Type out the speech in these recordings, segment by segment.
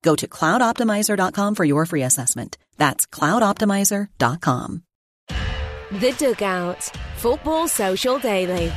Go to cloudoptimizer.com for your free assessment. That's cloudoptimizer.com. The Dugout, Football Social Daily.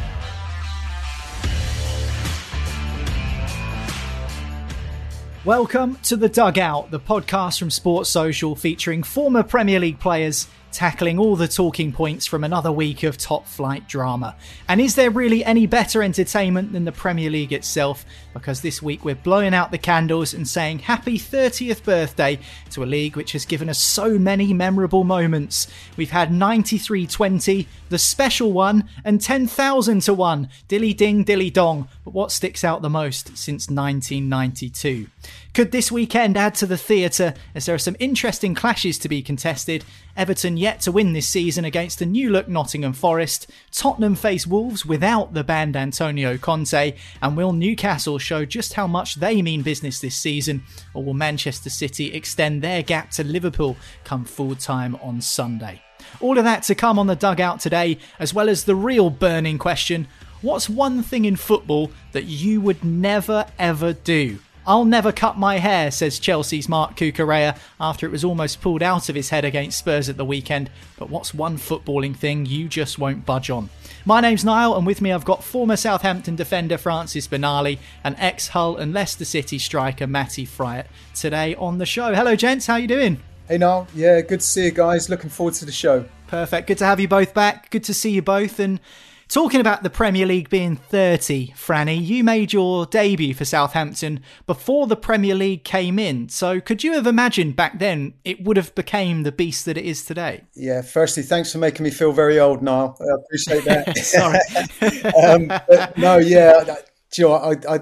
Welcome to The Dugout, the podcast from Sports Social featuring former Premier League players tackling all the talking points from another week of top-flight drama. And is there really any better entertainment than the Premier League itself? Because this week we're blowing out the candles and saying happy 30th birthday to a league which has given us so many memorable moments. We've had 93-20, the special one, and 10,000-1. Dilly ding, dilly dong. But what sticks out the most since 1992? Could this weekend add to the theatre, as there are some interesting clashes to be contested? Everton yet to win this season against the new-look Nottingham Forest. Tottenham face Wolves without the banned Antonio Conte. And will Newcastle show just how much they mean business this season? Or will Manchester City extend their gap to Liverpool come full-time on Sunday? All of that to come on The Dugout today, as well as the real burning question: what's one thing in football that you would never, ever do? I'll never cut my hair, says Chelsea's Marc Cucurella after it was almost pulled out of his head against Spurs at the weekend. But what's one footballing thing you just won't budge on? My name's Niall, and with me I've got former Southampton defender Francis Benali and ex-Hull and Leicester City striker Matty Fryatt today on the show. Hello, gents. How you doing? Hey, Niall. Yeah, good to see you guys. Looking forward to the show. Perfect. Good to have you both back. Good to see you both. And talking about the Premier League being 30, Franny, you made your debut for Southampton before the Premier League came in. So could you have imagined back then it would have became the beast that it is today? Yeah, firstly, thanks for making me feel very old, Niall. I appreciate that.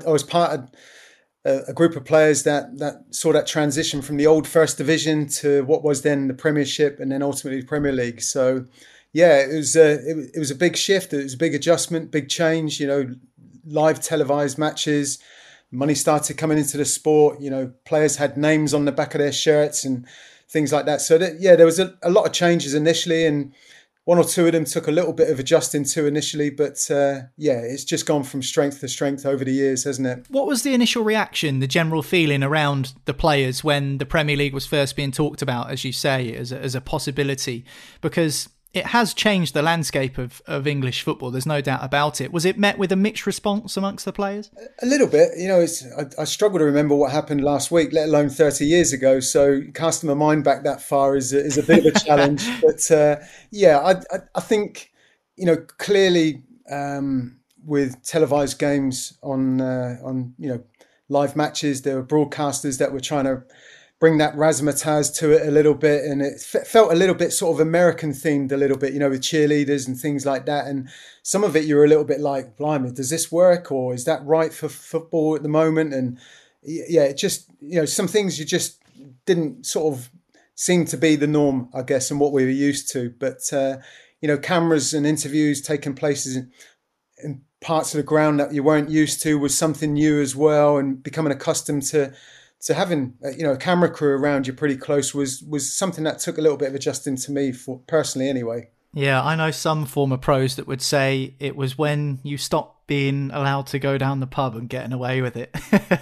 I was part of a group of players that saw that transition from the old First Division to what was then the Premiership and then ultimately the Premier League. So yeah, it was a big shift. It was a big adjustment, big change. You know, live televised matches, money started coming into the sport. You know, players had names on the back of their shirts and things like that. So there was a lot of changes initially, and one or two of them took a little bit of adjusting to initially. But it's just gone from strength to strength over the years, hasn't it? What was the initial reaction, the general feeling around the players when the Premier League was first being talked about, as you say, as a possibility? Because it has changed the landscape of English football. There's no doubt about it. Was it met with a mixed response amongst the players? A little bit. You know, I struggle to remember what happened last week, let alone 30 years ago. So casting my mind back that far is a bit of a challenge. But I think, you know, clearly with televised games on you know, live matches, there were broadcasters that were trying to bring that razzmatazz to it a little bit, and it felt a little bit sort of American themed a little bit, you know, with cheerleaders and things like that. And some of it you're a little bit like, blimey, does this work, or is that right for football at the moment? And yeah, it just, you know, some things you just didn't sort of seem to be the norm, I guess, and what we were used to. But you know, cameras and interviews taking places in parts of the ground that you weren't used to was something new as well, and becoming accustomed to So having a camera crew around you pretty close was something that took a little bit of adjusting to me, for personally anyway. Yeah, I know some former pros that would say it was when you stopped being allowed to go down the pub and getting away with it.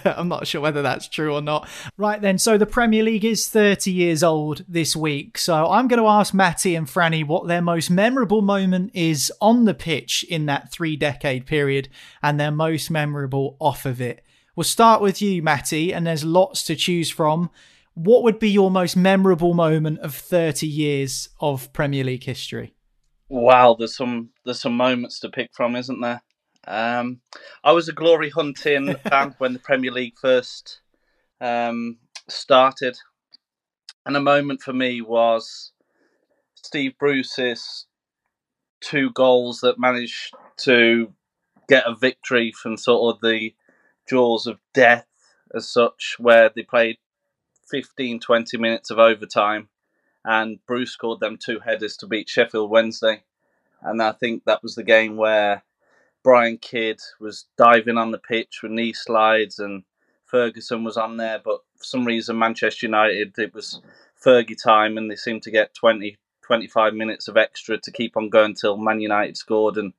I'm not sure whether that's true or not. Right then, so the Premier League is 30 years old this week. So I'm going to ask Matty and Franny what their most memorable moment is on the pitch in that 3-decade period and their most memorable off of it. We'll start with you, Matty, and there's lots to choose from. What would be your most memorable moment of 30 years of Premier League history? Wow, there's some moments to pick from, isn't there? I was a glory hunting fan when the Premier League first started, and a moment for me was Steve Bruce's 2 goals that managed to get a victory from sort of the jaws of death as such, where they played 15-20 minutes of overtime and Bruce scored them 2 headers to beat Sheffield Wednesday. And I think that was the game where Brian Kidd was diving on the pitch with knee slides and Ferguson was on there, but for some reason Manchester United, it was Fergie time and they seemed to get 20-25 minutes of extra to keep on going till Man United scored. And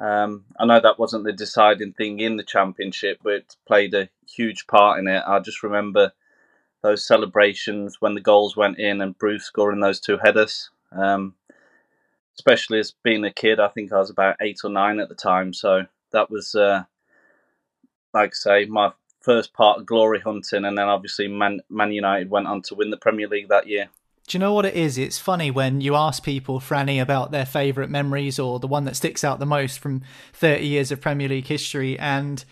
I know that wasn't the deciding thing in the Championship, but it played a huge part in it. I just remember those celebrations when the goals went in and Bruce scoring those 2 headers. Especially as being a kid, I think I was about 8 or 9 at the time. So that was, like I say, my first part of glory hunting. And then obviously Man United went on to win the Premier League that year. Do you know what it is? It's funny when you ask people, Franny, about their favourite memories or the one that sticks out the most from 30 years of Premier League history, and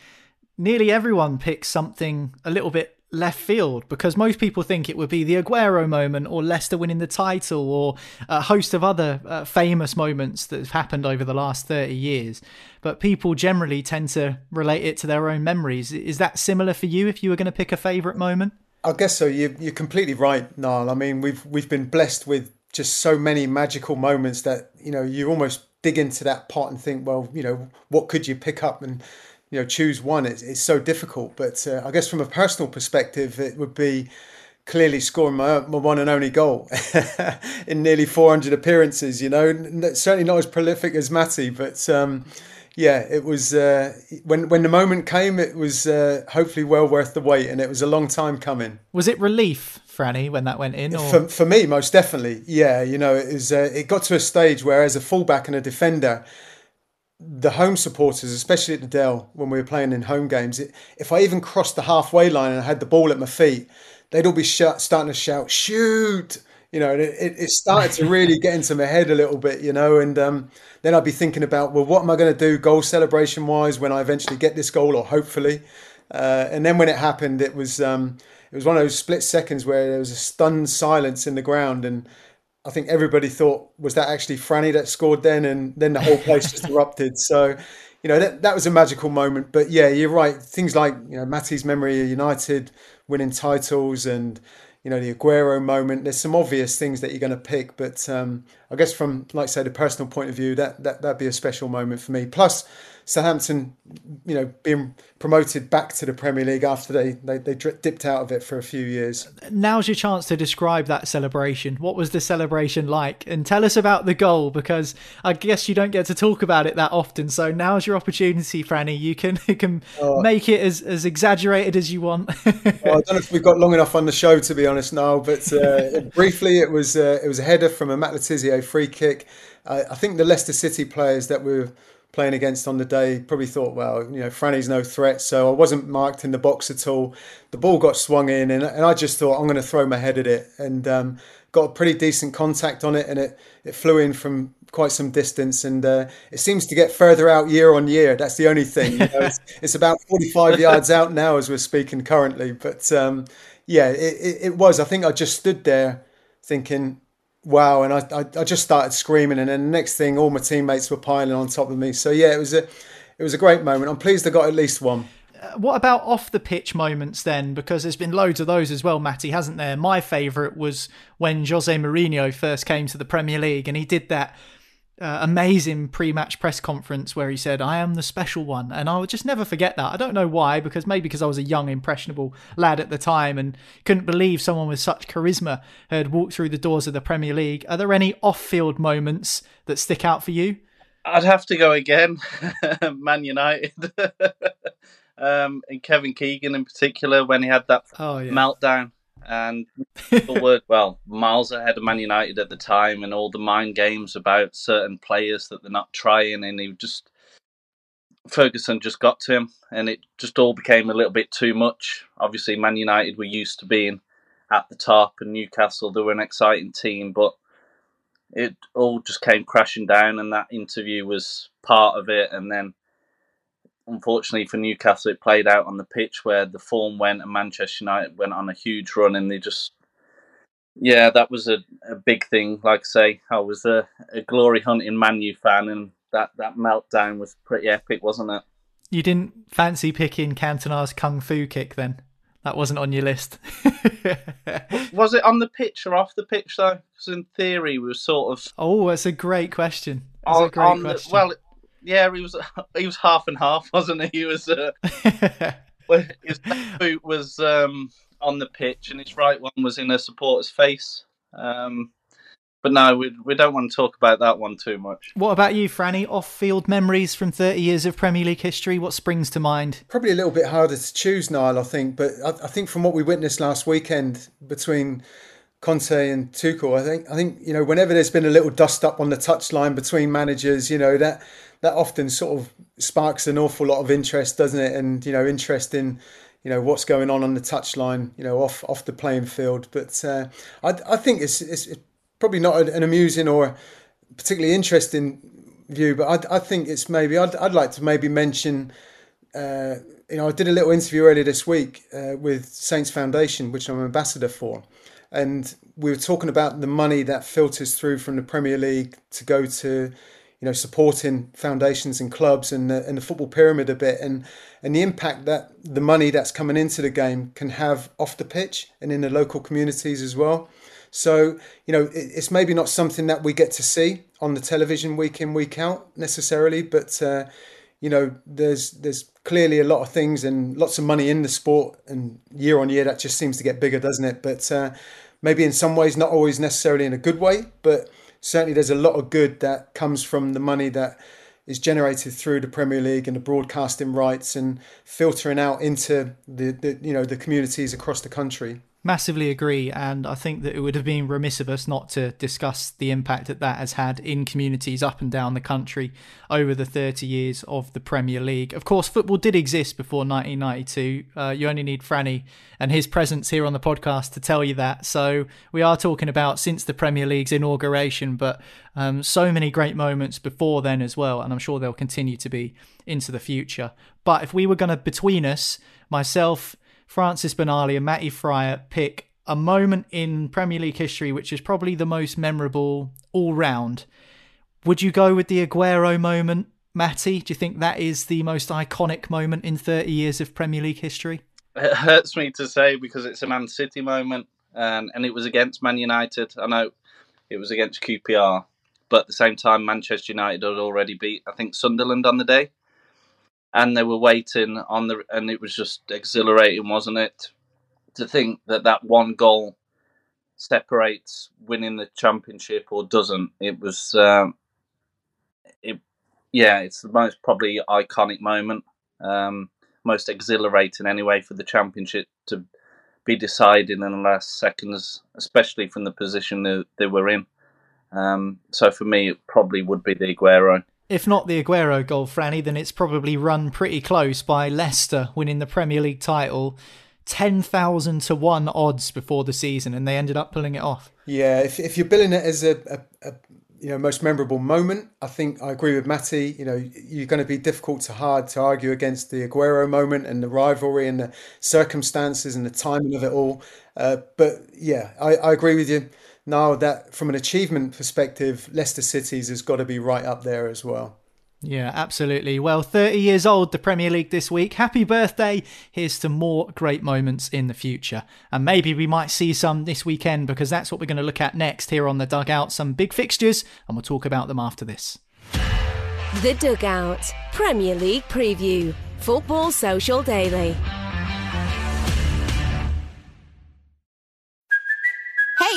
nearly everyone picks something a little bit left field, because most people think it would be the Aguero moment or Leicester winning the title or a host of other famous moments that have happened over the last 30 years. But people generally tend to relate it to their own memories. Is that similar for you if you were going to pick a favourite moment? I guess so. You're completely right, Niall. I mean, we've been blessed with just so many magical moments that, you almost dig into that pot and think, well, what could you pick up and choose one. It's so difficult. But I guess from a personal perspective, it would be clearly scoring my one and only goal in nearly 400 appearances, certainly not as prolific as Matty. But it was when the moment came, it was hopefully well worth the wait. And it was a long time coming. Was it relief, Franny, when that went in? Or? For me, most definitely. Yeah. It was, it got to a stage where as a fullback and a defender, the home supporters, especially at the Dell, when we were playing in home games, if I even crossed the halfway line and I had the ball at my feet, they'd all be starting to shout, shoot! And it started to really get into my head a little bit, and then I'd be thinking about, well, what am I going to do goal celebration-wise when I eventually get this goal, or hopefully? And then when it happened, it was one of those split seconds where there was a stunned silence in the ground, and I think everybody thought, was that actually Franny that scored then? And then the whole place just erupted. So, that was a magical moment. But yeah, you're right. Things like, Matty's memory of United winning titles and, the Aguero moment. There's some obvious things that you're going to pick. But I guess from, like I say, the personal point of view, that'd be a special moment for me. Plus, Southampton, being promoted back to the Premier League after they dipped out of it for a few years. Now's your chance to describe that celebration. What was the celebration like? And tell us about the goal, because I guess you don't get to talk about it that often. So now's your opportunity, Franny. You can make it as exaggerated as you want. Well, I don't know if we've got long enough on the show, to be honest, Niall. But briefly, it was a header from a Matt Letizia free kick. I think the Leicester City players that were playing against on the day probably thought, well, Franny's no threat, so I wasn't marked in the box at all. The ball got swung in, and I just thought, I'm going to throw my head at it, and got a pretty decent contact on it, and it flew in from quite some distance, and it seems to get further out year on year. That's the only thing. It's about 45 yards out now as we're speaking currently, but it was. I think I just stood there thinking, wow, and I just started screaming, and then the next thing, all my teammates were piling on top of me. So yeah, it was a great moment. I'm pleased I got at least one. What about off the pitch moments then? Because there's been loads of those as well, Matty, hasn't there? My favourite was when Jose Mourinho first came to the Premier League, and he did that amazing pre-match press conference where he said, "I am the special one," and I will just never forget that. I don't know why, because maybe because I was a young, impressionable lad at the time and couldn't believe someone with such charisma had walked through the doors of the Premier League. Are there any off-field moments that stick out for you? I'd have to go again, Man United, and Kevin Keegan in particular when he had that meltdown. And people were, well, miles ahead of Man United at the time, and all the mind games about certain players that they're not trying. And he just, Ferguson just got to him, and it just all became a little bit too much. Obviously, Man United were used to being at the top, and Newcastle, they were an exciting team, but it all just came crashing down. And that interview was part of it. And then, unfortunately for Newcastle, it played out on the pitch where the form went, and Manchester United went on a huge run, and they just, that was a big thing. Like I say, I was a glory hunting Man U fan, and that meltdown was pretty epic, wasn't it? You didn't fancy picking Cantona's Kung Fu kick then? That wasn't on your list. Was it on the pitch or off the pitch though? Because in theory, we were sort of... Oh, that's a great question. Yeah, he was half and half, wasn't he? He was his left boot was on the pitch, and his right one was in a supporter's face. But no, we don't want to talk about that one too much. What about you, Franny? Off-field memories from 30 years of Premier League history? What springs to mind? Probably a little bit harder to choose, Niall, I think. But I think from what we witnessed last weekend between Conte and Tuchel, I think you know, whenever there's been a little dust up on the touchline between managers, you know, that often sort of sparks an awful lot of interest, doesn't it? And you know, interest in, you know, what's going on the touchline, you know, off the playing field. But I think it's probably not an amusing or particularly interesting view. But I think it's maybe I'd like to maybe mention. You know, I did a little interview earlier this week with Saints Foundation, which I'm an ambassador for. And we were talking about the money that filters through from the Premier League to go to, you know, supporting foundations and clubs and the football pyramid a bit, and the impact that the money that's coming into the game can have off the pitch and in the local communities as well. So, you know, it's maybe not something that we get to see on the television week in, week out necessarily, but, you know, there's clearly a lot of things and lots of money in the sport, and year on year that just seems to get bigger, doesn't it? But maybe in some ways, not always necessarily in a good way, but certainly there's a lot of good that comes from the money that is generated through the Premier League and the broadcasting rights and filtering out into the you know, the communities across the country. Massively agree, and I think that it would have been remiss of us not to discuss the impact that has had in communities up and down the country over the 30 years of the Premier League. Of course, football did exist before 1992. You only need Franny and his presence here on the podcast to tell you that. So we are talking about since the Premier League's inauguration, but so many great moments before then as well, and I'm sure they'll continue to be into the future. But if we were going to, between us, myself, Francis Benali and Matty Fryatt, pick a moment in Premier League history which is probably the most memorable all round, would you go with the Aguero moment, Matty? Do you think that is the most iconic moment in 30 years of Premier League history? It hurts me to say because it's a Man City moment, and it was against Man United. I know it was against QPR, but at the same time, Manchester United had already beat, I think, Sunderland on the day. And they were waiting on and it was just exhilarating, wasn't it? To think that one goal separates winning the championship or doesn't. It was, it's the most probably iconic moment, most exhilarating anyway for the championship to be decided in the last seconds, especially from the position that they were in. So for me, it probably would be the Aguero. If not the Aguero goal, Franny, then it's probably run pretty close by Leicester winning the Premier League title, 10,000-1 odds before the season, and they ended up pulling it off. Yeah, if you're billing it as a you know, most memorable moment, I think I agree with Matty. You know, you're going to be difficult to hard to argue against the Aguero moment and the rivalry and the circumstances and the timing of it all. But yeah, I agree with you. Now that from an achievement perspective, Leicester City's has got to be right up there as well. Yeah, absolutely. Well, 30 years old, the Premier League this week. Happy birthday. Here's to more great moments in the future. And maybe we might see some this weekend, because that's what we're going to look at next here on The Dugout. Some big fixtures, and we'll talk about them after this. The Dugout Premier League preview. Football Social Daily. Hey,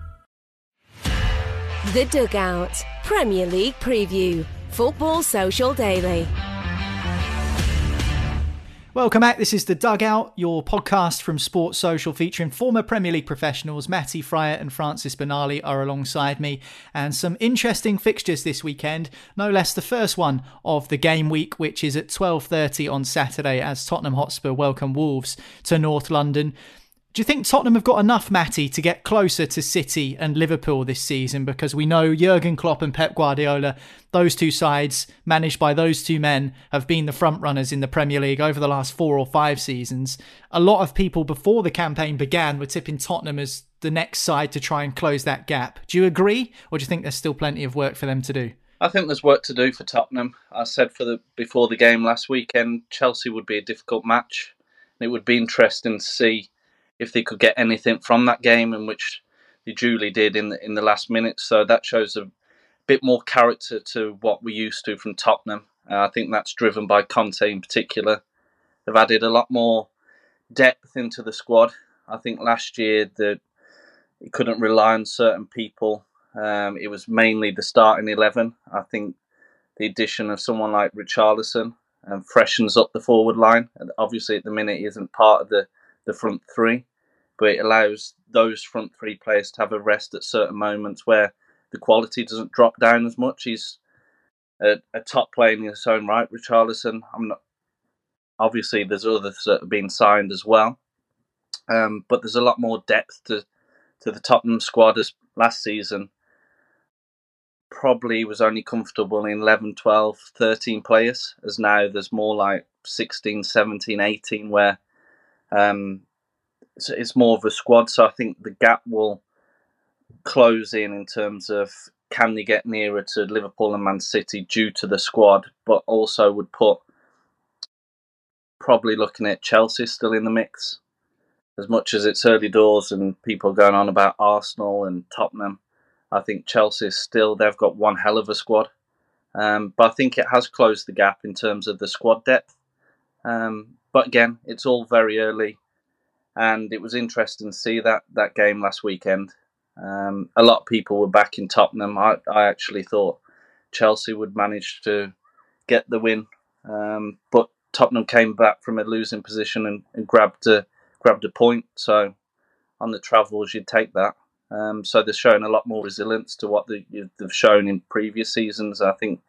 The Dugout Premier League preview. Football Social Daily. Welcome back. This is The Dugout, your podcast from Sports Social, featuring former Premier League professionals. Matty Fryatt and Francis Benali are alongside me, and some interesting fixtures this weekend, no less the first one of the game week, which is at 12:30 on Saturday as Tottenham Hotspur welcome Wolves to North London. Do you think Tottenham have got enough, Matty, to get closer to City and Liverpool this season? Because we know Jurgen Klopp and Pep Guardiola, those two sides managed by those two men, have been the front runners in the Premier League over the last 4 or 5 seasons. A lot of people before the campaign began were tipping Tottenham as the next side to try and close that gap. Do you agree, or do you think there's still plenty of work for them to do? I think there's work to do for Tottenham. I said before the game last weekend, Chelsea would be a difficult match. It would be interesting to see if they could get anything from that game, in which they duly did in the last minute. So that shows a bit more character to what we're used to from Tottenham. I think that's driven by Conte in particular. They've added a lot more depth into the squad. I think last year that it couldn't rely on certain people. It was mainly the starting 11. I think the addition of someone like Richarlison freshens up the forward line. And obviously at the minute he isn't part of the front three. But it allows those front three players to have a rest at certain moments where the quality doesn't drop down as much. He's a top player in his own right, Richarlison. Obviously, there's others that have been signed as well. But there's a lot more depth to the Tottenham squad. As last season, probably was only comfortable in 11, 12, 13 players. As now, there's more like 16, 17, 18 where... So it's more of a squad, so I think the gap will close in terms of can they get nearer to Liverpool and Man City due to the squad, but also would put probably looking at Chelsea still in the mix. As much as it's early doors and people going on about Arsenal and Tottenham, I think Chelsea still, they've got one hell of a squad. But I think it has closed the gap in terms of the squad depth. But again, it's all very early. And it was interesting to see that game last weekend. A lot of people were back in Tottenham. I actually thought Chelsea would manage to get the win. But Tottenham came back from a losing position and grabbed a point. So on the travels, you'd take that. So they're showing a lot more resilience to what they've shown in previous seasons. I think,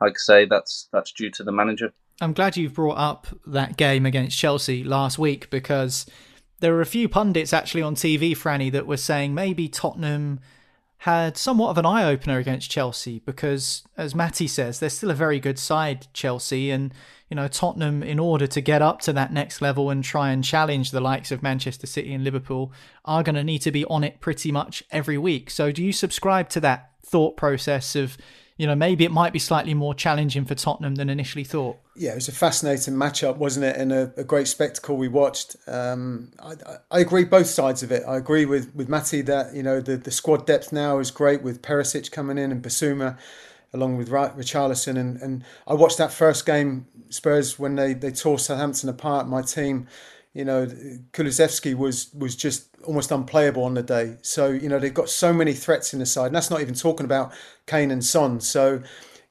like I say, that's due to the manager. I'm glad you've brought up that game against Chelsea last week, because... there were a few pundits actually on TV, Franny, that were saying maybe Tottenham had somewhat of an eye-opener against Chelsea because, as Matty says, they're still a very good side, Chelsea. And, you know, Tottenham, in order to get up to that next level and try and challenge the likes of Manchester City and Liverpool, are going to need to be on it pretty much every week. So do you subscribe to that thought process of, you know, maybe it might be slightly more challenging for Tottenham than initially thought? Yeah, it was a fascinating matchup, wasn't it? And a great spectacle we watched. I agree both sides of it. I agree with Matty that, you know, the squad depth now is great with Perisic coming in and Bissouma, along with Richarlison. And I watched that first game, Spurs, when they tore Southampton apart, my team. You know, Kulusevski was just almost unplayable on the day. So, you know, they've got so many threats in the side. And that's not even talking about Kane and Son. So,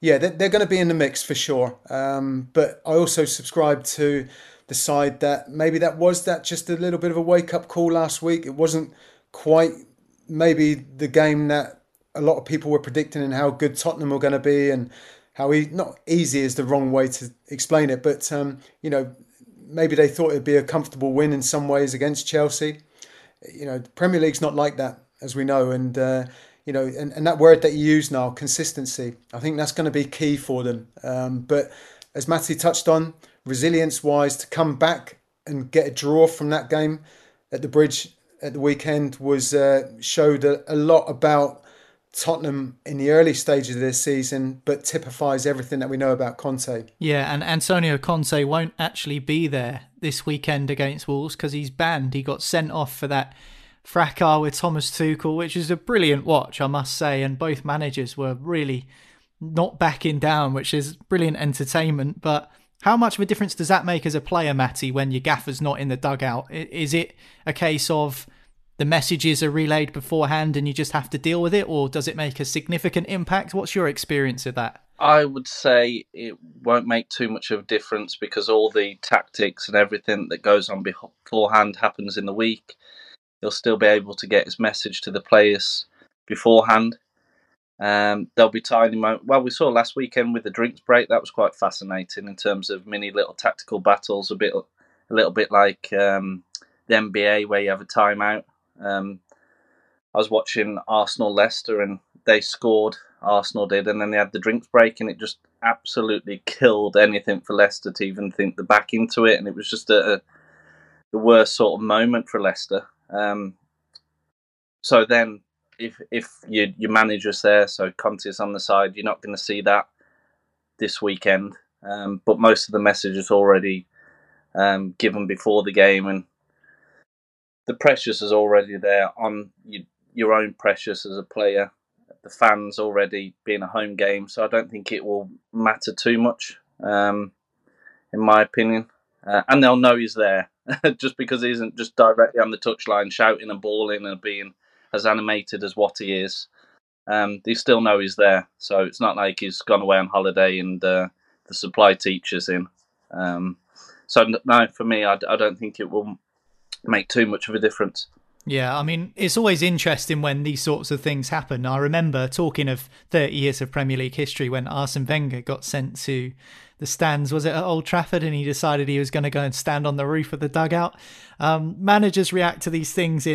yeah, they're going to be in the mix for sure. But I also subscribe to the side that maybe that was just a little bit of a wake-up call last week. It wasn't quite maybe the game that a lot of people were predicting and how good Tottenham were going to be and how not easy is the wrong way to explain it, but you know, maybe they thought it'd be a comfortable win in some ways against Chelsea. You know, the Premier League's not like that, as we know, and you know, and that word that you use now, consistency, I think that's going to be key for them. But as Matty touched on, resilience-wise, to come back and get a draw from that game at the Bridge at the weekend was showed a lot about Tottenham in the early stages of this season, but typifies everything that we know about Conte. Yeah, and Antonio Conte won't actually be there this weekend against Wolves because he's banned. He got sent off for that fracas with Thomas Tuchel, which is a brilliant watch, I must say, and both managers were really not backing down, which is brilliant entertainment. But how much of a difference does that make as a player, Matty, when your gaffer's not in the dugout? Is it a case of the messages are relayed beforehand and you just have to deal with it, or does it make a significant impact? What's your experience of that? I would say it won't make too much of a difference because all the tactics and everything that goes on beforehand happens in the week. He'll still be able to get his message to the players beforehand. There'll be tiny moments. Well, we saw last weekend with the drinks break, that was quite fascinating in terms of mini little tactical battles, a little bit like the NBA where you have a timeout. I was watching Arsenal-Leicester and they scored, Arsenal did, and then they had the drinks break and it just absolutely killed anything for Leicester to even think the back into it, and it was just the worst sort of moment for Leicester. So then If your manager's there, so Conte's on the side, you're not going to see that this weekend. But most of the message is already given before the game, and the pressures is already there on your own pressures as a player. The fans already being a home game, so I don't think it will matter too much, in my opinion. And they'll know he's there just because he isn't just directly on the touchline shouting and bawling and being as animated as what he is. They still know he's there, so it's not like he's gone away on holiday and the supply teacher's in. So no, for me, I don't think it will make too much of a difference. Yeah, I mean, it's always interesting when these sorts of things happen. I remember, talking of 30 years of Premier League history, when Arsene Wenger got sent to the stands, was it at Old Trafford, and he decided he was going to go and stand on the roof of the dugout. Managers react to these things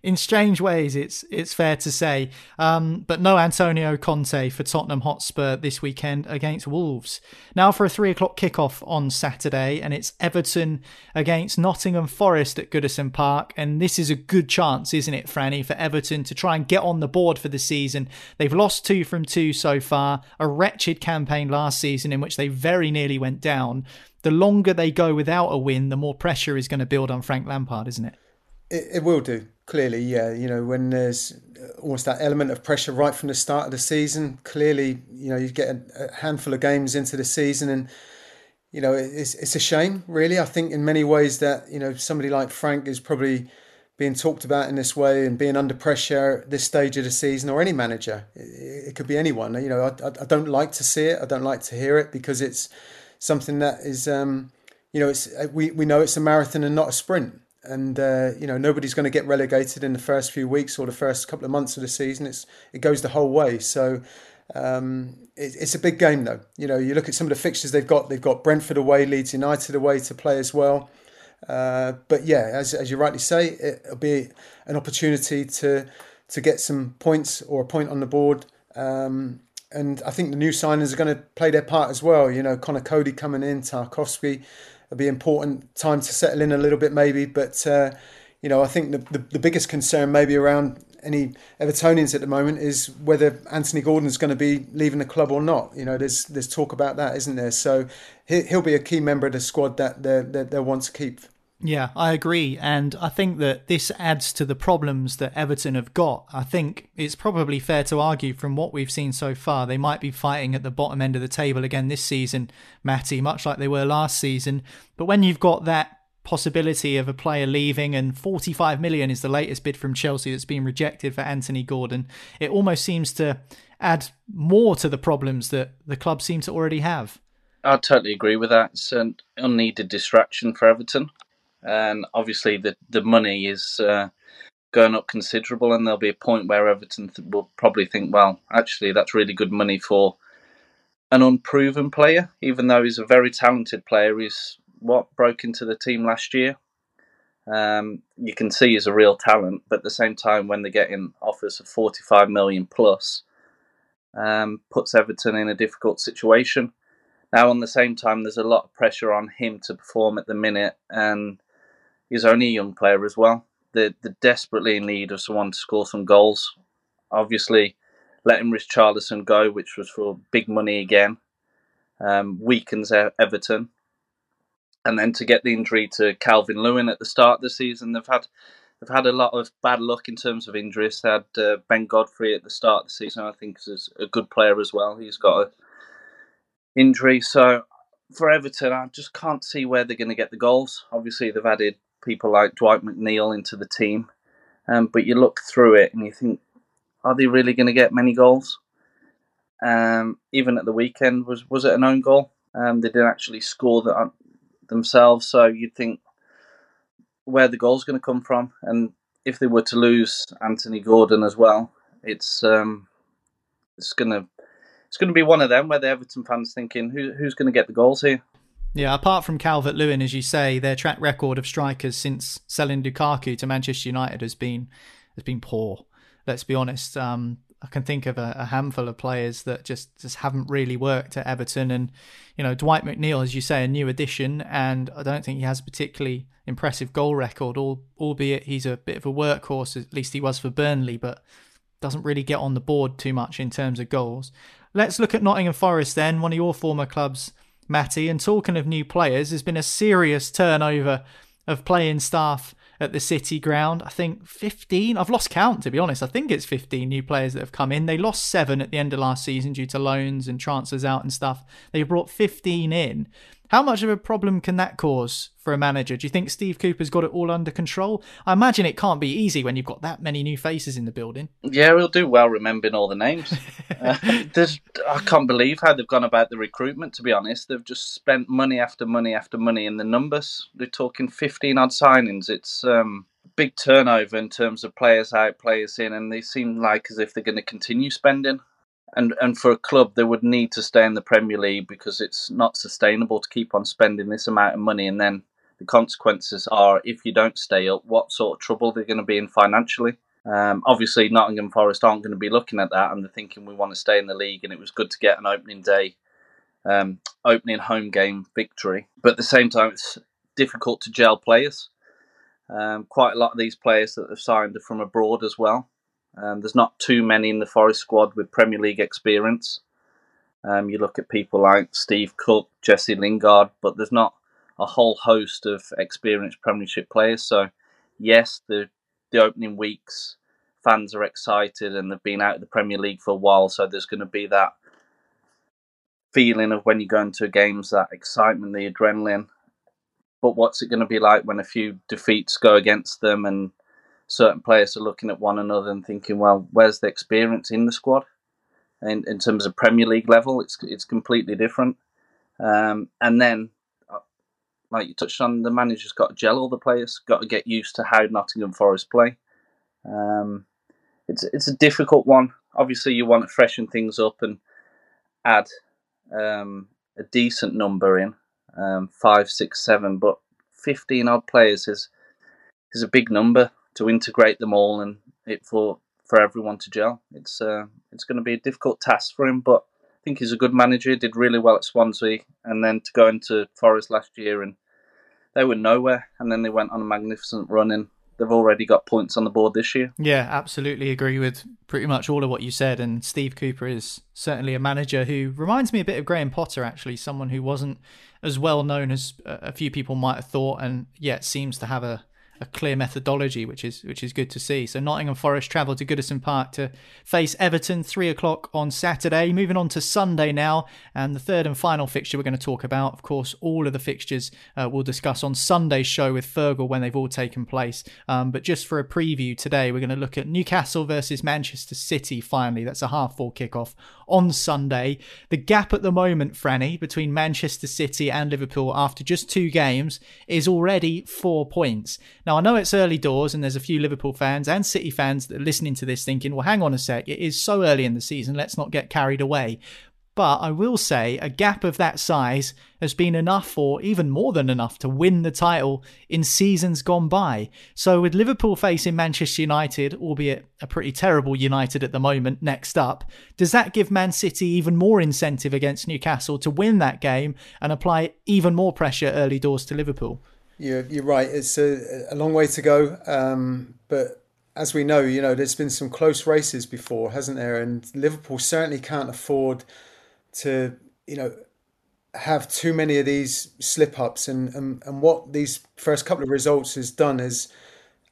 in strange ways, it's fair to say. But no Antonio Conte for Tottenham Hotspur this weekend against Wolves. Now for a 3 o'clock kickoff on Saturday, and it's Everton against Nottingham Forest at Goodison Park. And this is a good chance, isn't it, Franny, for Everton to try and get on the board for the season. They've lost 2 from 2 so far, a wretched campaign last season in which they very nearly went down. The longer they go without a win, the more pressure is going to build on Frank Lampard, isn't it? It will do, clearly, yeah. You know, when there's almost that element of pressure right from the start of the season, clearly, you know, you get a handful of games into the season and, you know, it's a shame, really. I think in many ways that, you know, somebody like Frank is probably being talked about in this way and being under pressure at this stage of the season, or any manager. It could be anyone. You know, I don't like to see it. I don't like to hear it because it's something that is, you know, it's we know it's a marathon and not a sprint. And, you know, nobody's going to get relegated in the first few weeks or the first couple of months of the season. It goes the whole way. So it's a big game, though. You know, you look at some of the fixtures they've got. They've got Brentford away, Leeds United away to play as well. But yeah, as you rightly say, it'll be an opportunity to get some points or a point on the board. And I think the new signings are going to play their part as well. You know, Connor Cody coming in, Tarkowski, it'll be important time to settle in a little bit maybe. But, you know, I think the biggest concern maybe around any Evertonians at the moment is whether Anthony Gordon is going to be leaving the club or not. You know, there's talk about that, isn't there? So he'll be a key member of the squad that they'll want to keep. Yeah, I agree. And I think that this adds to the problems that Everton have got. I think it's probably fair to argue from what we've seen so far, they might be fighting at the bottom end of the table again this season, Matty, much like they were last season. But when you've got that possibility of a player leaving, and 45 million is the latest bid from Chelsea that's been rejected for Anthony Gordon, it almost seems to add more to the problems that the club seem to already have. I totally agree with that. It's an unneeded distraction for Everton, and obviously the money is going up considerable, and there'll be a point where Everton will probably think, well, actually that's really good money for an unproven player, even though he's a very talented player. He's broke into the team last year. You can see he's a real talent, but at the same time, when they're getting offers of $45 million plus, puts Everton in a difficult situation. Now, on the same time, there's a lot of pressure on him to perform at the minute, and he's only a young player as well. They're desperately in need of someone to score some goals. Obviously, letting Richarlison go, which was for big money again, weakens Everton. And then to get the injury to Calvin Lewin at the start of the season, they've had a lot of bad luck in terms of injuries. They had Ben Godfrey at the start of the season, I think, is a good player as well. He's got an injury. So for Everton, I just can't see where they're going to get the goals. Obviously, they've added people like Dwight McNeil into the team. But you look through it and you think, are they really going to get many goals? Even at the weekend, was it an own goal? They didn't actually score that themselves. So you'd think where the goal's going to come from. And if they were to lose Anthony Gordon as well, it's going to be one of them where the Everton fans thinking, who's going to get the goals here? Yeah, apart from Calvert-Lewin, as you say, their track record of strikers since selling Lukaku to Manchester United has been poor. Let's be honest. I can think of a handful of players that just haven't really worked at Everton. And, you know, Dwight McNeil, as you say, a new addition, and I don't think he has a particularly impressive goal record, albeit he's a bit of a workhorse, at least he was for Burnley, but doesn't really get on the board too much in terms of goals. Let's look at Nottingham Forest then, one of your former clubs, Matty. And talking of new players, there's been a serious turnover of playing staff at the City ground. I think 15, I've lost count to be honest. I think it's 15 new players that have come in. They lost 7 at the end of last season due to loans and transfers out and stuff. They brought 15 in. How much of a problem can that cause for a manager? Do you think Steve Cooper's got it all under control? I imagine it can't be easy when you've got that many new faces in the building. Yeah, he'll do well remembering all the names. I can't believe how they've gone about the recruitment, to be honest. They've just spent money after money after money in the numbers. They're talking 15-odd signings. It's big turnover in terms of players out, players in, and they seem like as if they're going to continue spending. And for a club, they would need to stay in the Premier League because it's not sustainable to keep on spending this amount of money. And then the consequences are, if you don't stay up, what sort of trouble they're going to be in financially. Obviously, Nottingham Forest aren't going to be looking at that and they're thinking we want to stay in the league. And it was good to get an opening home game victory. But at the same time, it's difficult to gel players. Quite a lot of these players that have signed are from abroad as well. There's not too many in the Forest squad with Premier League experience. You look at people like Steve Cook, Jesse Lingard, but there's not a whole host of experienced Premiership players. So, yes, the opening weeks, fans are excited and they've been out of the Premier League for a while. So there's going to be that feeling of when you go into games, that excitement, the adrenaline. But what's it going to be like when a few defeats go against them and certain players are looking at one another and thinking, well, where's the experience in the squad? And in terms of Premier League level, it's completely different. And then, like you touched on, the manager's got to gel all the players, got to get used to how Nottingham Forest play. It's a difficult one. Obviously, you want to freshen things up and add a decent number in, 5, 6, 7, but 15-odd players is a big number to integrate them all and it for everyone to gel. It's going to be a difficult task for him, but I think he's a good manager, did really well at Swansea and then to go into Forest last year and they were nowhere and then they went on a magnificent run and they've already got points on the board this year. Yeah, absolutely agree with pretty much all of what you said, and Steve Cooper is certainly a manager who reminds me a bit of Graham Potter actually, someone who wasn't as well known as a few people might have thought and yet seems to have a clear methodology, which is good to see. So Nottingham Forest travel to Goodison Park to face Everton, 3:00 on Saturday. Moving on to Sunday now, and the third and final fixture we're going to talk about. Of course, all of the fixtures we'll discuss on Sunday's show with Fergal when they've all taken place. But just for a preview today, we're going to look at Newcastle versus Manchester City finally. That's a 4:30 kickoff on Sunday. The gap at the moment, Franny, between Manchester City and Liverpool after just 2 games is already 4 points. Now, I know it's early doors and there's a few Liverpool fans and City fans that are listening to this thinking, well, hang on a sec, it is so early in the season, let's not get carried away. But I will say a gap of that size has been enough, or even more than enough, to win the title in seasons gone by. So with Liverpool facing Manchester United, albeit a pretty terrible United at the moment, next up, does that give Man City even more incentive against Newcastle to win that game and apply even more pressure early doors to Liverpool? You're right. It's a long way to go. But as we know, you know, there's been some close races before, hasn't there? And Liverpool certainly can't afford to, you know, have too many of these slip-ups, and what these first couple of results has done is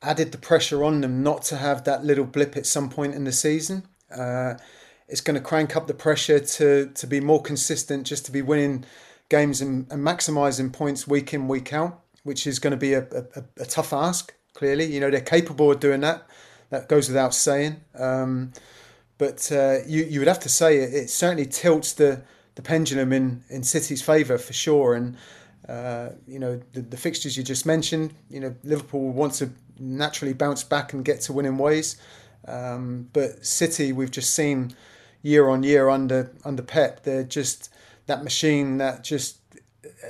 added the pressure on them not to have that little blip at some point in the season. It's going to crank up the pressure to be more consistent, just to be winning games and maximising points week in, week out, which is going to be a tough ask, clearly. You know, they're capable of doing that. That goes without saying. But you would have to say it certainly tilts the pendulum in City's favour for sure. And, you know, the fixtures you just mentioned, you know, Liverpool will want to naturally bounce back and get to winning ways. But City, we've just seen year on year under Pep, they're just that machine that just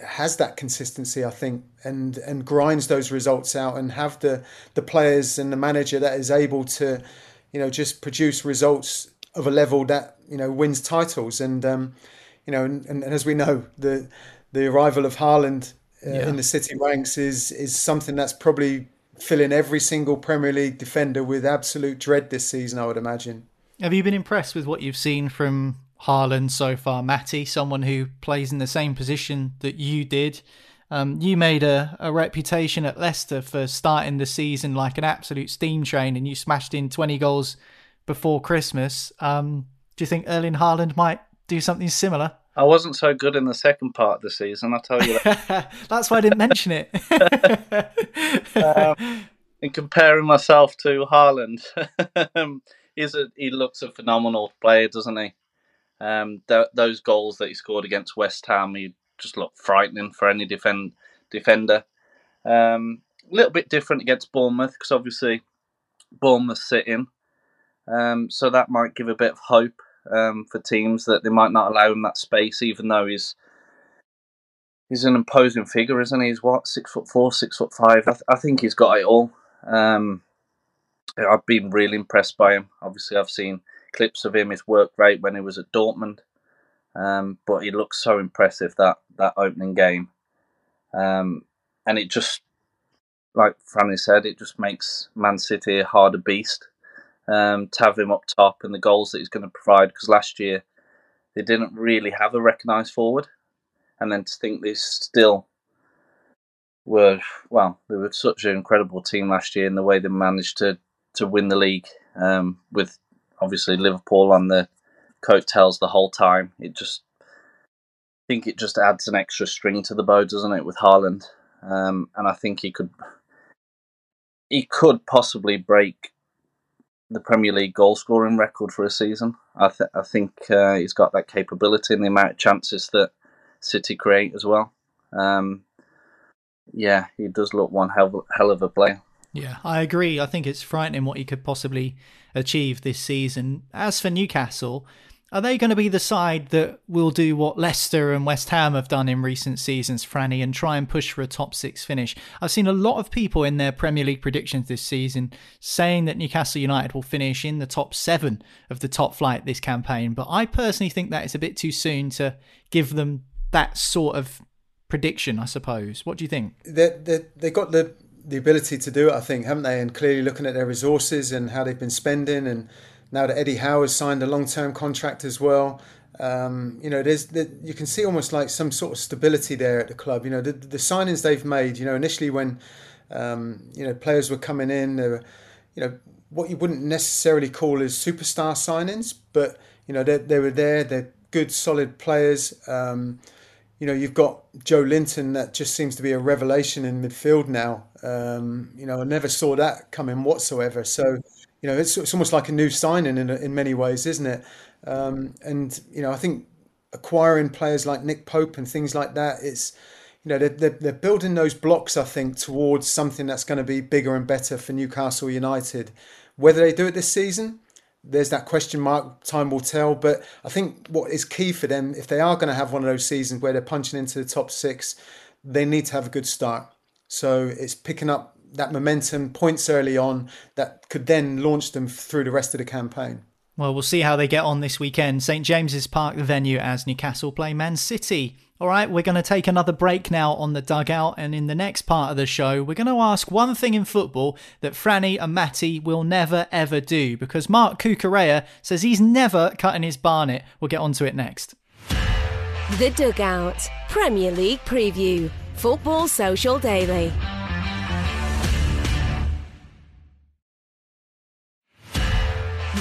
has that consistency, I think, and grinds those results out and have the players and the manager that is able to, you know, just produce results of a level that, you know, wins titles. And, you know, and as we know, the arrival of Haaland in the City ranks is something that's probably filling every single Premier League defender with absolute dread this season, I would imagine. Have you been impressed with what you've seen from Haaland so far, Matty? Someone who plays in the same position that you did. You made a reputation at Leicester for starting the season like an absolute steam train, and you smashed in 20 goals before Christmas. Do you think Erling Haaland might do something similar? I wasn't so good in the second part of the season, I'll tell you that. That's why I didn't mention it. In comparing myself to Haaland, he looks a phenomenal player, doesn't he? Those goals that he scored against West Ham, he just looked frightening for any defender. A little bit different against Bournemouth, because obviously Bournemouth sit in. So that might give a bit of hope for teams that they might not allow him that space, even though he's an imposing figure, isn't he? He's what, 6'4", 6'5". I think he's got it all. I've been really impressed by him. Obviously, I've seen clips of him. His work rate when he was at Dortmund, but he looked so impressive that opening game, and it just, like Franny said, it just makes Man City a harder beast. To have him up top and the goals that he's going to provide, because last year they didn't really have a recognised forward, and then to think they still were such an incredible team last year in the way they managed to win the league, with obviously Liverpool on the coattails the whole time. I think it just adds an extra string to the bow, doesn't it, with Haaland? And I think he could possibly break the Premier League goal-scoring record for a season. I think he's got that capability and the amount of chances that City create as well. He does look one hell of a player. Yeah, I agree. I think it's frightening what he could possibly achieve this season. As for Newcastle, are they going to be the side that will do what Leicester and West Ham have done in recent seasons, Franny, and try and push for a top six finish? I've seen a lot of people in their Premier League predictions this season saying that Newcastle United will finish in the top 7 of the top flight this campaign, but I personally think that it's a bit too soon to give them that sort of prediction, I suppose. What do you think? They got the ability to do it, I think, haven't they? And clearly looking at their resources and how they've been spending, and now that Eddie Howe has signed a long-term contract as well, you know, you can see almost like some sort of stability there at the club. You know, the signings they've made. You know, initially when you know, players were coming in, they were, you know, what you wouldn't necessarily call as superstar signings, but you know they were there. They're good, solid players. You know, you've got Joe Linton that just seems to be a revelation in midfield now. You know, I never saw that coming whatsoever. So, you know, it's almost like a new signing in many ways, isn't it? And, you know, I think acquiring players like Nick Pope and things like that, it's, you know, they're building those blocks, I think, towards something that's going to be bigger and better for Newcastle United. Whether they do it this season, there's that question mark, time will tell. But I think what is key for them, if they are going to have one of those seasons where they're punching into the top six, they need to have a good start. So it's picking up that momentum, points early on, that could then launch them through the rest of the campaign. Well, we'll see how they get on this weekend. St James's Park, the venue, as Newcastle play Man City. All right, we're going to take another break now on The Dugout, and in the next part of the show, we're going to ask one thing in football that Franny and Matty will never, ever do, because Marc Cucurella says he's never cutting his barnet. We'll get onto it next. The Dugout, Premier League preview, Football Social Daily.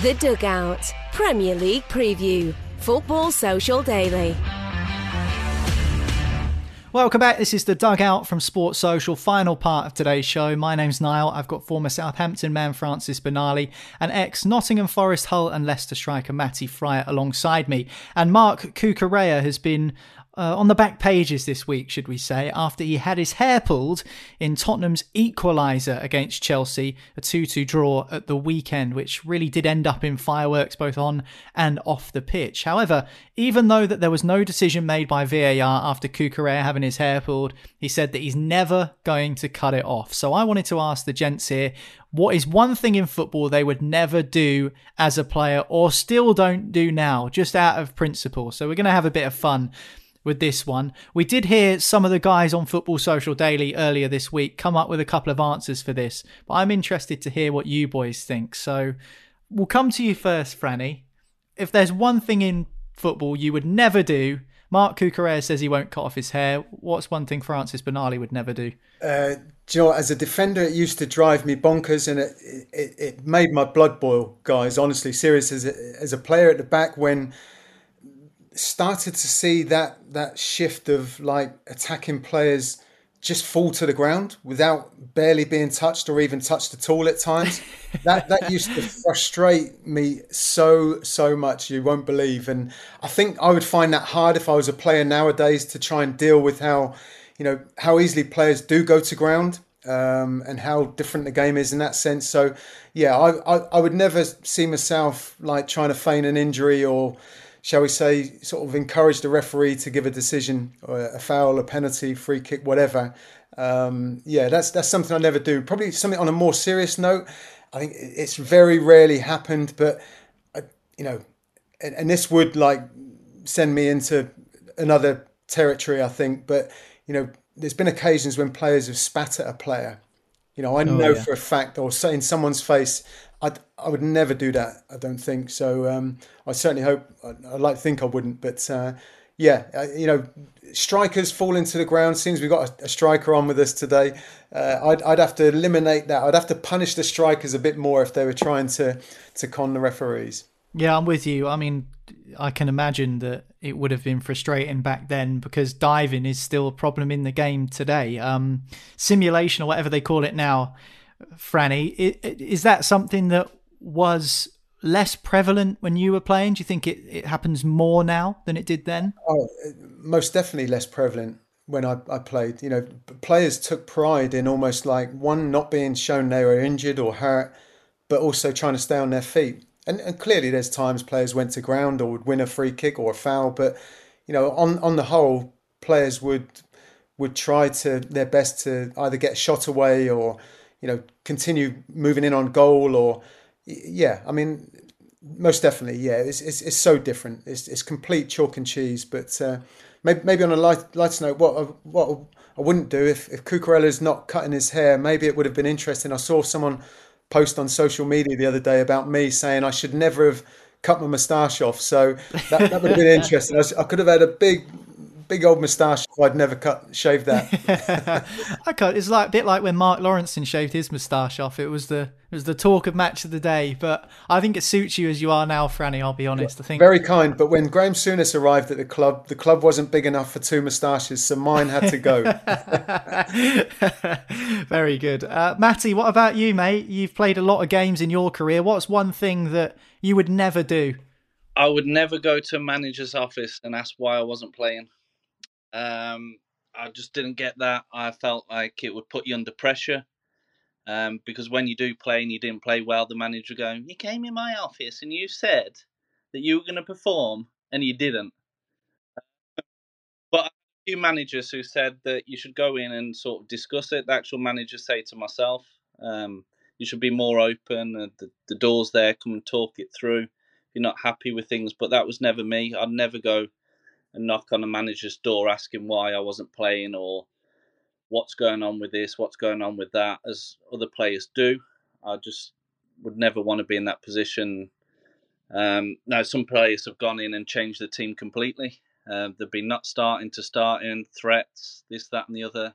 The Dugout, Premier League preview, Football Social Daily. Welcome back. This is The Dugout from Sports Social, final part of today's show. My name's Niall. I've got former Southampton man Francis Benali and ex-Nottingham Forest, Hull and Leicester striker Matty Fryatt alongside me. And Marc Cucurella has been on the back pages this week, should we say, after he had his hair pulled in Tottenham's equaliser against Chelsea, a 2-2 draw at the weekend, which really did end up in fireworks both on and off the pitch. However, even though that there was no decision made by VAR after Cucurella having his hair pulled, he said that he's never going to cut it off. So I wanted to ask the gents here, what is one thing in football they would never do as a player or still don't do now, just out of principle? So we're going to have a bit of fun with this one. We did hear some of the guys on Football Social Daily earlier this week come up with a couple of answers for this, but I'm interested to hear what you boys think. So we'll come to you first, Franny. If there's one thing in football you would never do, Marc Cucurella says he won't cut off his hair. What's one thing Francis Benali would never do? Do you know, as a defender, it used to drive me bonkers, and it made my blood boil, guys, honestly, serious. As a player at the back, when started to see that shift of like attacking players just fall to the ground without barely being touched or even touched at all at times. that used to frustrate me so much, you won't believe. And I think I would find that hard if I was a player nowadays to try and deal with how easily players do go to ground, and how different the game is in that sense. So yeah, I would never see myself like trying to feign an injury or, shall we say, sort of encourage the referee to give a decision, or a foul, a penalty, free kick, whatever. That's something I never do. Probably something on a more serious note, I think it's very rarely happened, but, and this would like send me into another territory, I think. But, there's been occasions when players have spat at a player. For a fact, or say in someone's face, I would never do that, I don't think. So I certainly hope, I like to think I wouldn't. But strikers falling to the ground. Seems we've got a striker on with us today. I'd have to eliminate that. I'd have to punish the strikers a bit more if they were trying to con the referees. Yeah, I'm with you. I mean, I can imagine that it would have been frustrating back then, because diving is still a problem in the game today. Simulation, or whatever they call it now, Franny, is that something that was less prevalent when you were playing? Do you think it happens more now than it did then? Oh, most definitely less prevalent when I played. Players took pride in almost like, one, not being shown they were injured or hurt, but also trying to stay on their feet. And clearly there's times players went to ground or would win a free kick or a foul. But, on the whole, players would try to their best to either get a shot away or, continue moving in on goal. Or, yeah, I mean, most definitely, yeah, it's so different. It's complete chalk and cheese. But maybe on a light note, what I wouldn't do if Cucurella's not cutting his hair, maybe it would have been interesting. I saw someone post on social media the other day about me saying I should never have cut my moustache off. So that would have been interesting. I could have had a big old moustache if I'd never shaved that. Okay, it's like a bit like when Mark Lawrenson shaved his moustache off. It was the talk of match of the day. But I think it suits you as you are now, Franny, I'll be honest. I think very kind. But when Graeme Souness arrived at the club wasn't big enough for two moustaches, so mine had to go. Very good. Matty, what about you, mate? You've played a lot of games in your career. What's one thing that you would never do? I would never go to a manager's office and ask why I wasn't playing. I just didn't get that. I felt like it would put you under pressure. Because when you do play and you didn't play well, the manager will go, you came in my office and you said that you were going to perform and you didn't. But I had a few managers who said that you should go in and sort of discuss it. The actual manager said to myself, you should be more open. The door's there. Come and talk it through. If you're not happy with things. But that was never me. I'd never go and knock on a manager's door asking why I wasn't playing or what's going on with this, what's going on with that, as other players do. I just would never want to be in that position. Now, some players have gone in and changed the team completely. They've been not starting to starting, threats, this, that and the other,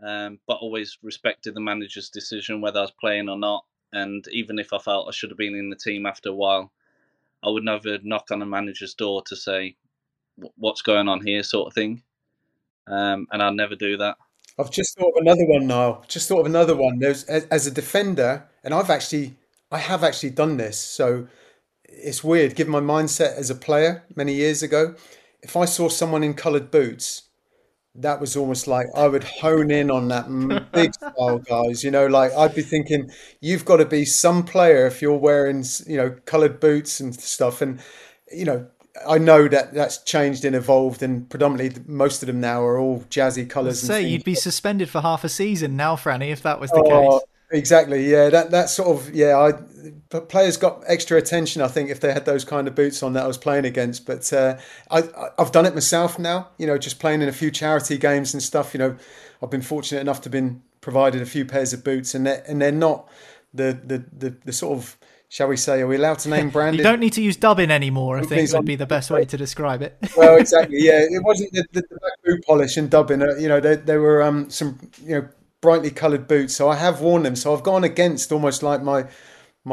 but always respected the manager's decision whether I was playing or not. And even if I felt I should have been in the team after a while, I would never knock on a manager's door to say, what's going on here, sort of thing. And I'd never do that. I've just thought of another one, Niall. Just thought of another one. There's, as a defender, and I have actually done this. So it's weird, given my mindset as a player many years ago. If I saw someone in coloured boots, that was almost like I would hone in on that big style, guys. You know, like I'd be thinking, you've got to be some player if you're wearing, you know, coloured boots and stuff. And, you know, I know that that's changed and evolved, and predominantly most of them now are all jazzy colours. So you'd be suspended for half a season now, Franny, if that was the case. Exactly, yeah. That sort of, yeah. Players got extra attention, I think, if they had those kind of boots on that I was playing against. But I've done it myself now. You know, just playing in a few charity games and stuff. You know, I've been fortunate enough to have been provided a few pairs of boots, and they're not the sort of, shall we say, are we allowed to name branded? You don't need to use dubbing anymore, I think would be the best way to describe it. Well, exactly, yeah. It wasn't the black boot polish and dubbing. You know, there were some, you know, brightly coloured boots. So I have worn them. So I've gone against almost like my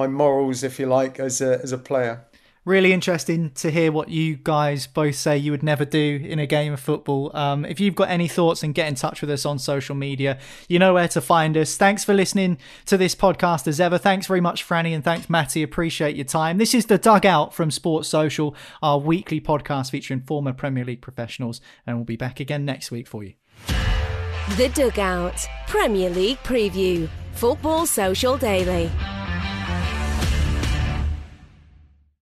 morals, if you like, as a player. Really interesting to hear what you guys both say you would never do in a game of football. If you've got any thoughts, and get in touch with us on social media. You know where to find us. Thanks for listening to this podcast as ever. Thanks very much, Franny, and thanks, Matty. Appreciate your time. This is The Dugout from Sports Social, our weekly podcast featuring former Premier League professionals, and we'll be back again next week for you. The Dugout Premier League Preview, Football Social Daily.